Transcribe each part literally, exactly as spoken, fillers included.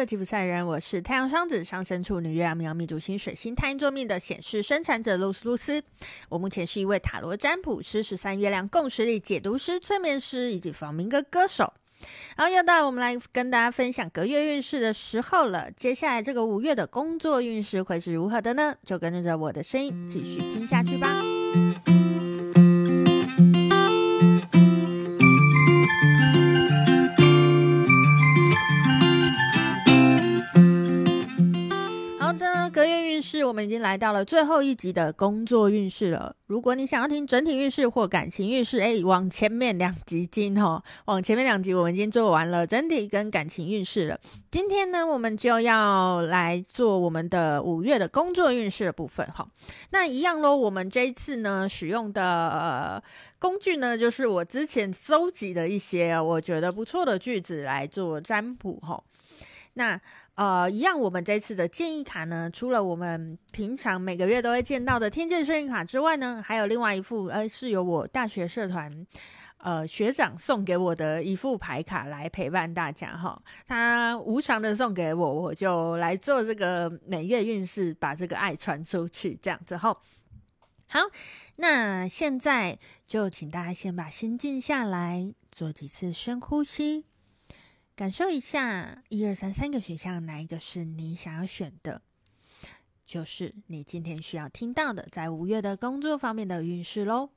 的吉普赛人，我是太阳双子上升处女月亮冥王主星水星太阴座命的显示生产者露丝露丝。我目前是一位塔罗占卜师、十三月亮共识力解读师、催眠师以及访民歌歌手。然后又到我们来跟大家分享隔月运势的时候了。接下来这个五月的工作运势会是如何的呢？就跟着我的声音继续听下去吧。我们已经来到了最后一集的工作运势了。如果你想要听整体运势或感情运势，哎，往前面两集进哦，往前面两集我们已经做完了整体跟感情运势了。今天呢，我们就要来做我们的五月的工作运势的部分哈。那一样咯，我们这一次呢使用的、呃、工具呢，就是我之前搜集的一些我觉得不错的句子来做占卜哈。那呃，一样我们这次的建议卡呢，除了我们平常每个月都会见到的天界顺应卡之外呢，还有另外一副呃，是由我大学社团呃学长送给我的一副牌卡来陪伴大家哈。他无偿的送给我，我就来做这个每月运势，把这个爱传出去这样子哈。好，那现在就请大家先把心静下来，做几次深呼吸，感受一下一二三三个选项，哪一个是你想要选的，就是你今天需要听到的在五月的工作方面的运势咯。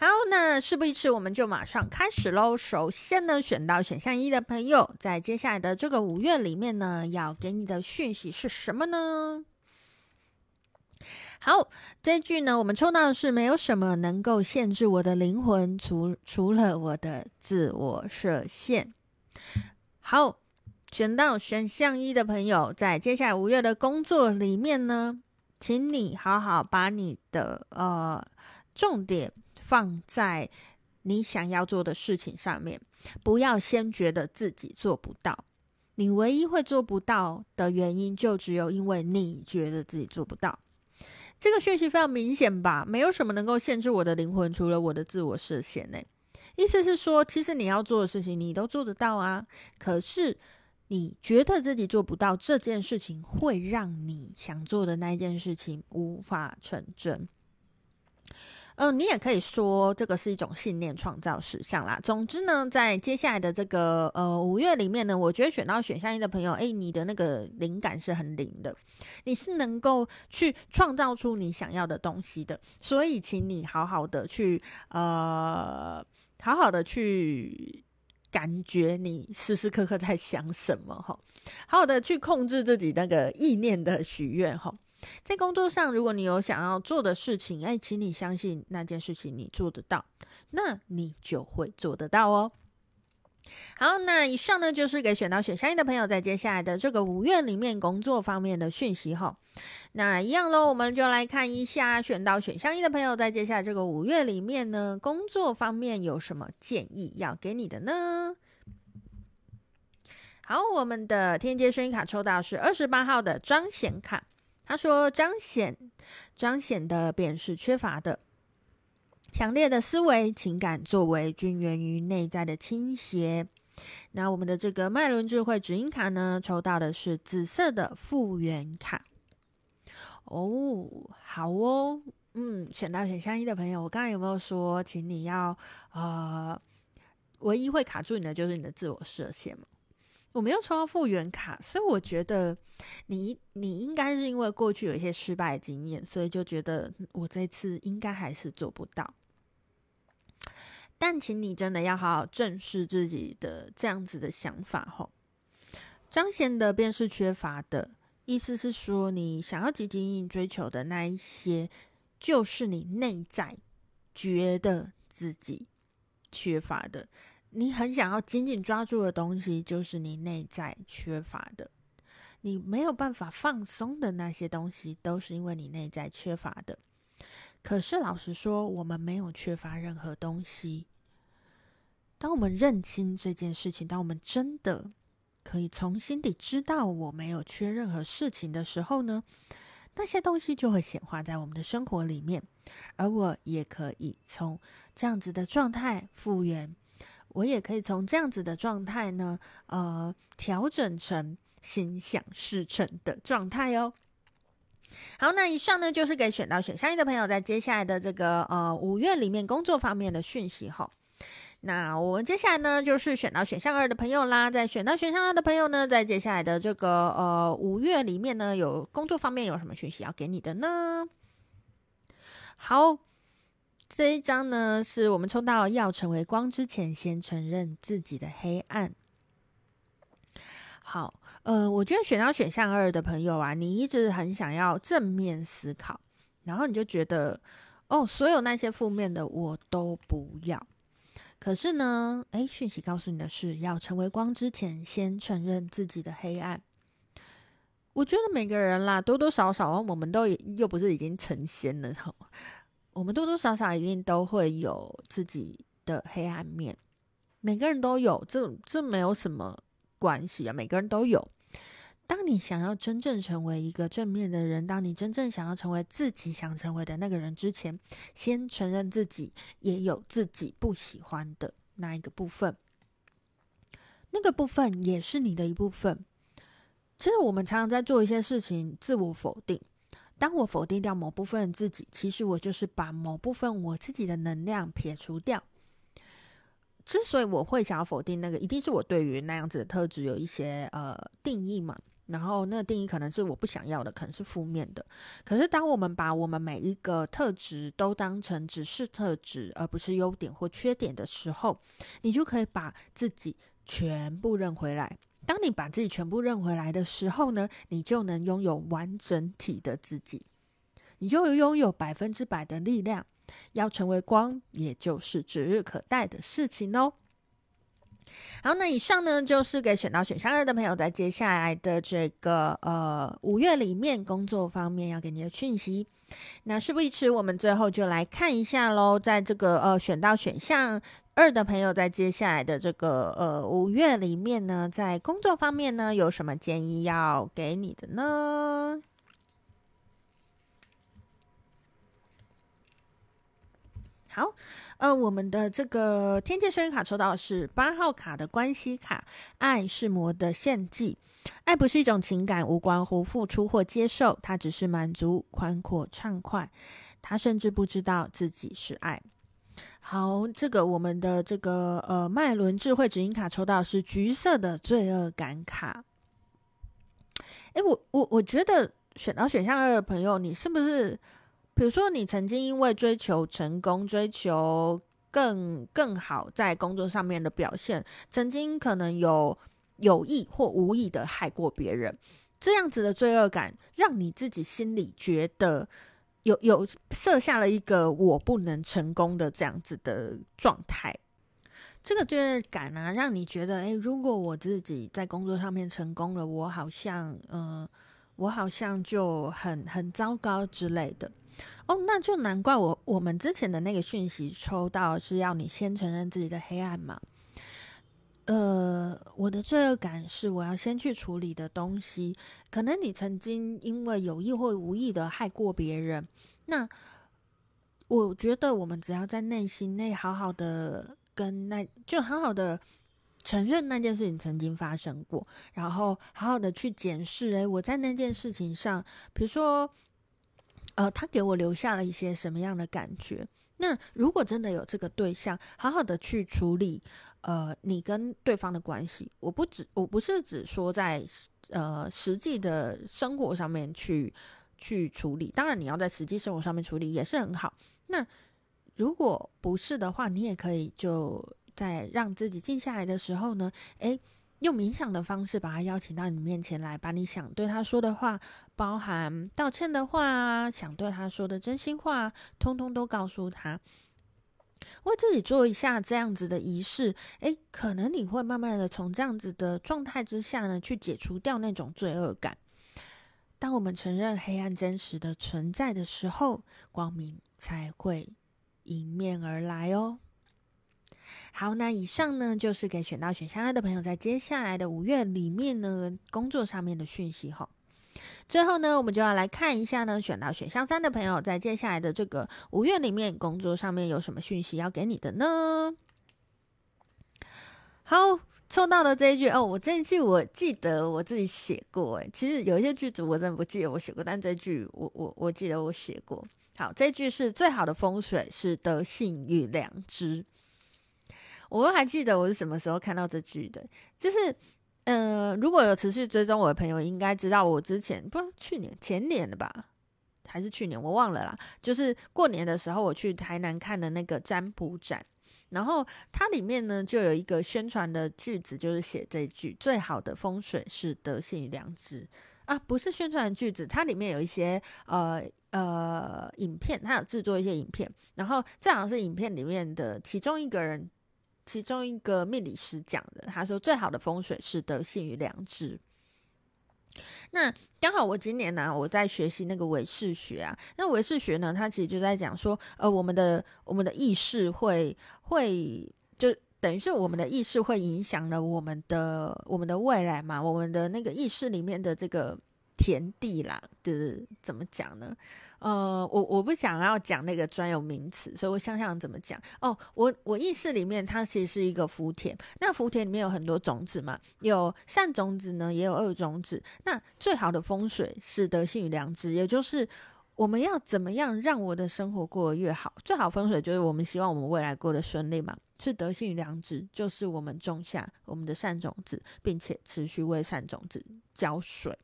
好，那事不宜迟，我们就马上开始咯。首先呢，选到选项一的朋友，在接下来的这个五月里面呢，要给你的讯息是什么呢？好，这句呢我们抽到的是没有什么能够限制我的灵魂， 除, 除了我的自我设限。好，选到选项一的朋友，在接下来五月的工作里面呢，请你好好把你的呃重点放在你想要做的事情上面，不要先觉得自己做不到。你唯一会做不到的原因，就只有因为你觉得自己做不到。这个讯息非常明显吧？没有什么能够限制我的灵魂，除了我的自我设限呢。意思是说，其实你要做的事情你都做得到啊，可是你觉得自己做不到这件事情，会让你想做的那一件事情无法成真。嗯、呃，你也可以说这个是一种信念创造实相啦。总之呢，在接下来的这个呃五月里面呢，我觉得选到选项一的朋友，哎，你的那个灵感是很灵的，你是能够去创造出你想要的东西的。所以，请你好好的去呃。好好的去感觉你时时刻刻在想什么，好好的去控制自己那个意念的许愿。在工作上，如果你有想要做的事情，哎，请你相信那件事情你做得到，那你就会做得到哦。好，那以上呢就是给选到选项一的朋友在接下来的这个五月里面工作方面的讯息齁。那一样咯，我们就来看一下选到选项一的朋友在接下来这个五月里面呢，工作方面有什么建议要给你的呢？好，我们的天界顺应卡抽到是二十八号的彰显卡。他说彰显，彰显的便是缺乏的。强烈的思维、情感作为均源于内在的倾斜。那我们的这个脉轮智慧指引卡呢，抽到的是紫色的复原卡。哦，好哦，嗯，选到选项一的朋友，我刚才有没有说，请你要呃，唯一会卡住你的就是你的自我设限嘛？我没有抽到复原卡，所以我觉得你你应该是因为过去有一些失败的经验，所以就觉得我这次应该还是做不到。但请你真的要好好正视自己的这样子的想法吼。彰显的便是缺乏的，意思是说你想要积极追求的那一些，就是你内在觉得自己缺乏的。你很想要紧紧抓住的东西，就是你内在缺乏的。你没有办法放松的那些东西，都是因为你内在缺乏的。可是老实说，我们没有缺乏任何东西。当我们认清这件事情，当我们真的可以从心底知道我没有缺任何事情的时候呢，那些东西就会显化在我们的生活里面，而我也可以从这样子的状态复原，我也可以从这样子的状态呢呃，调整成心想事成的状态哦。好，那以上呢就是给选到选项一的朋友在接下来的这个呃五月里面工作方面的讯息吼。那我们接下来呢就是选到选项二的朋友啦，在选到选项二的朋友呢，在接下来的这个呃五月里面呢，有工作方面有什么讯息要给你的呢？好，这一张呢是我们抽到要成为光之前先承认自己的黑暗。好，呃，我觉得选到选项二的朋友啊，你一直很想要正面思考，然后你就觉得哦，所有那些负面的我都不要。可是呢，诶，讯息告诉你的是，要成为光之前，先承认自己的黑暗。我觉得每个人啦，多多少少，我们都又不是已经成仙了，我们多多少少一定都会有自己的黑暗面，每个人都有，这这没有什么关系啊，每个人都有。当你想要真正成为一个正面的人，当你真正想要成为自己想成为的那个人之前，先承认自己也有自己不喜欢的那一个部分，那个部分也是你的一部分。其实我们常常在做一些事情，自我否定。当我否定掉某部分自己，其实我就是把某部分我自己的能量撇除掉。之所以我会想要否定那个，一定是我对于那样子的特质有一些呃定义嘛。然后那个定义可能是我不想要的，可能是负面的。可是当我们把我们每一个特质都当成只是特质，而不是优点或缺点的时候，你就可以把自己全部认回来。当你把自己全部认回来的时候呢，你就能拥有完整体的自己，你就拥有百分之百的力量。要成为光，也就是指日可待的事情哦。好，那以上呢就是给选到选项二的朋友在接下来的这个呃五月里面工作方面要给你的讯息。那事不宜迟，我们最后就来看一下咯，在这个呃选到选项二的朋友在接下来的这个呃五月里面呢，在工作方面呢有什么建议要给你的呢？好，呃，我们的这个天界声音卡抽到的是八号卡的关系卡，爱是魔的献祭。爱不是一种情感，无关乎付出或接受，它只是满足、宽阔、畅快。他甚至不知道自己是爱。好，这个我们的这个呃脉轮智慧指引卡抽到的是橘色的罪恶感卡。哎，我我我觉得选到选项二的朋友，你是不是？比如说你曾经因为追求成功，追求更更好在工作上面的表现，曾经可能有有意或无意的害过别人，这样子的罪恶感让你自己心里觉得有有设下了一个我不能成功的这样子的状态。这个罪恶感啊，让你觉得诶，如果我自己在工作上面成功了，我好像呃我好像就很很糟糕之类的。哦，那就难怪我我们之前的那个讯息抽到是要你先承认自己的黑暗嘛。呃，我的罪恶感是我要先去处理的东西。可能你曾经因为有意或无意的害过别人，那我觉得我们只要在内心内好好的跟那就好好的承认那件事情曾经发生过，然后好好的去检视，哎，我在那件事情上，比如说。呃，他给我留下了一些什么样的感觉？那如果真的有这个对象，好好的去处理，呃，你跟对方的关系，我不只我不是只说在呃实际的生活上面去去处理，当然你要在实际生活上面处理也是很好。那如果不是的话，你也可以就在让自己静下来的时候呢，诶，用冥想的方式把他邀请到你面前来，把你想对他说的话，包含道歉的话啊，想对他说的真心话啊，通通都告诉他。为自己做一下这样子的仪式，诶，可能你会慢慢的从这样子的状态之下呢，去解除掉那种罪恶感。当我们承认黑暗真实的存在的时候，光明才会迎面而来哦。好，那以上呢就是给选到选项二的朋友在接下来的五月里面呢工作上面的讯息吼。最后呢，我们就要来看一下呢选到选项三的朋友在接下来的这个五月里面工作上面有什么讯息要给你的呢？好，抽到的这一句哦，我这一句我记得我自己写过，哎，其实有一些句子我真的不记得我写过，但这一句我我我记得我写过。好，这一句是最好的风水是得信与良知。我还记得我是什么时候看到这句的，就是呃，如果有持续追踪我的朋友应该知道，我之前不知道去年前年的吧，还是去年我忘了啦，就是过年的时候我去台南看的那个占卜展，然后它里面呢就有一个宣传的句子，就是写这句最好的风水是得信与良知啊，不是宣传的句子，它里面有一些呃呃影片，它有制作一些影片，然后这好像是影片里面的其中一个人其中一个命理师讲的，他说最好的风水是得信与良知。那刚好我今年呢、啊，我在学习那个韦氏学啊。那韦氏学呢，它其实就在讲说，呃，我们的我们的意识会会就等于是我们的意识会影响了我们的我们的未来嘛，我们的那个意识里面的这个田地啦，就是怎么讲呢？呃，我我不想要讲那个专有名词，所以我想想怎么讲哦。我我意识里面它其实是一个福田，那福田里面有很多种子嘛，有善种子呢，也有恶种子。那最好的风水是得信与良知，也就是我们要怎么样让我的生活过得越好。最好风水就是我们希望我们未来过得顺利嘛，是得信与良知，就是我们种下我们的善种子，并且持续为善种子浇水。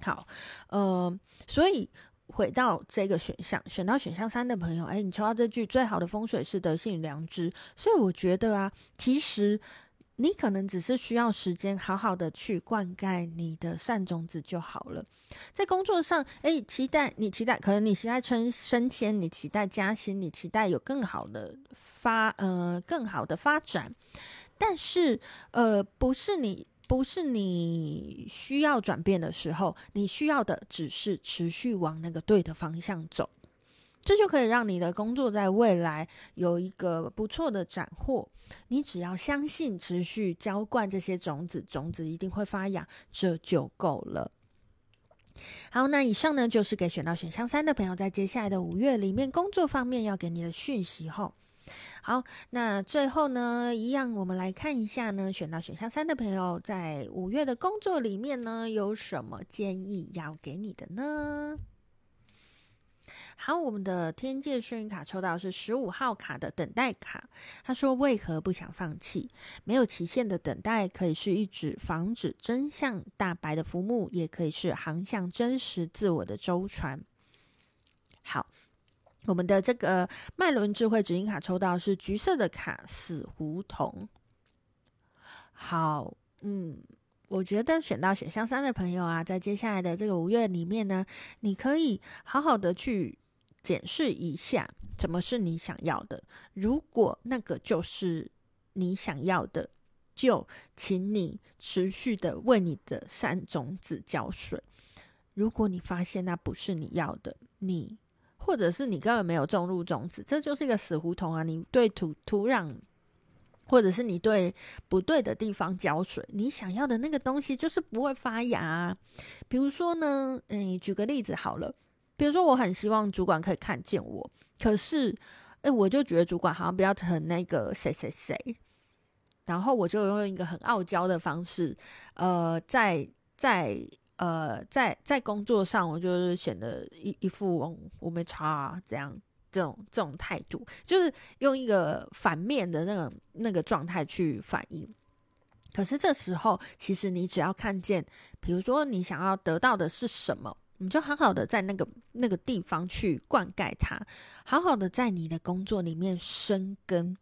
好，呃，所以回到这个选项，选到选项三的朋友，哎，你抽到这句最好的风水是得信与良知，所以我觉得啊，其实你可能只是需要时间好好的去灌溉你的善种子就好了。在工作上，哎，期待你期待，可能你期待升迁，你期待加薪，你期待有更好的发呃更好的发展，但是呃，不是你。不是你需要转变的时候，你需要的只是持续往那个对的方向走，这就可以让你的工作在未来有一个不错的斩获。你只要相信，持续浇灌这些种子，种子一定会发芽，这就够了。好，那以上呢就是给选到选项三的朋友在接下来的五月里面工作方面要给你的讯息后。好，那最后呢，一样我们来看一下呢，选到选项三的朋友在五月的工作里面呢，有什么建议要给你的呢？好，我们的天界幸运卡抽到是十五号卡的等待卡，他说为何不想放弃？没有期限的等待可以是一纸防止真相大白的浮木，也可以是航向真实自我的舟船。好，我们的这个脉轮智慧指引卡抽到是橘色的卡死胡同。好，嗯，我觉得选到选项三的朋友啊，在接下来的这个五月里面呢，你可以好好的去检视一下什么是你想要的，如果那个就是你想要的，就请你持续的为你的善种子浇水。如果你发现那不是你要的，你或者是你根本没有种入种子，这就是一个死胡同啊！你对土土壤，或者是你对不对的地方浇水，你想要的那个东西就是不会发芽啊。比如说呢，嗯，举个例子好了，比如说我很希望主管可以看见我，可是，哎，我就觉得主管好像比较疼那个谁谁谁，然后我就用一个很傲娇的方式，呃，在在。呃，在在工作上，我就是显得一一副、哦、我没差、啊、这样这种这种态度，就是用一个反面的那个那个状态去反应。可是这时候，其实你只要看见，比如说你想要得到的是什么，你就好好的在那个那个地方去灌溉它，好好的在你的工作里面生根，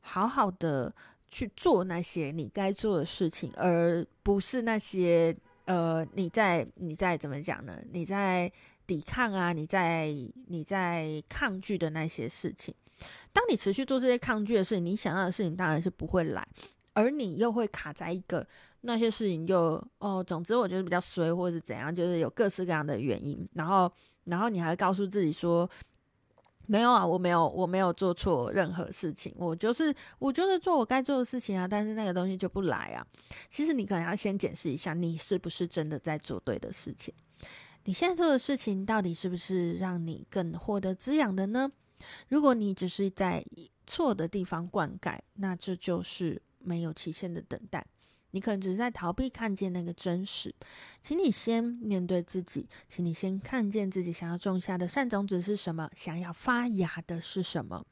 好好的去做那些你该做的事情，而不是那些。呃，你在你在怎么讲呢？你在抵抗啊，你在你在抗拒的那些事情。当你持续做这些抗拒的事情，你想要的事情当然是不会来，而你又会卡在一个那些事情就哦，总之我觉得比较衰，或者是怎样，就是有各式各样的原因。然后，然后你还会告诉自己说，没有啊，我没有，我没有做错任何事情，我就是我就是做我该做的事情啊，但是那个东西就不来啊。其实你可能要先检视一下，你是不是真的在做对的事情？你现在做的事情到底是不是让你更获得滋养的呢？如果你只是在错的地方灌溉，那这就是没有期限的等待，你可能只是在逃避看见那个真实。请你先面对自己，请你先看见自己想要种下的善种子是什么，想要发芽的是什么。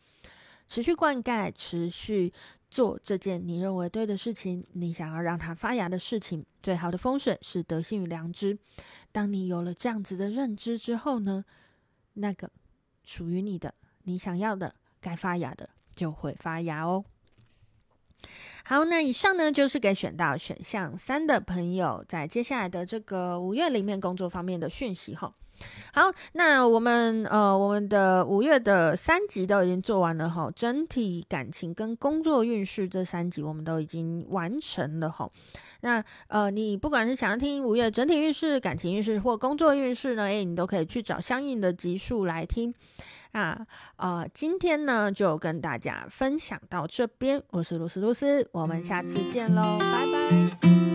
持续灌溉，持续做这件你认为对的事情，你想要让它发芽的事情。最好的风水是德性与良知。当你有了这样子的认知之后呢，那个属于你的，你想要的，该发芽的就会发芽哦。好，那以上呢就是给选到选项三的朋友在接下来的这个五月里面工作方面的讯息吼。好，那我们呃我们的五月的三集都已经做完了哈，整体感情跟工作运势这三集我们都已经完成了哈。那呃你不管是想要听五月整体运势、感情运势或工作运势呢，哎，你都可以去找相应的集数来听。那呃今天呢就跟大家分享到这边，我是露丝露丝，我们下次见喽，拜拜。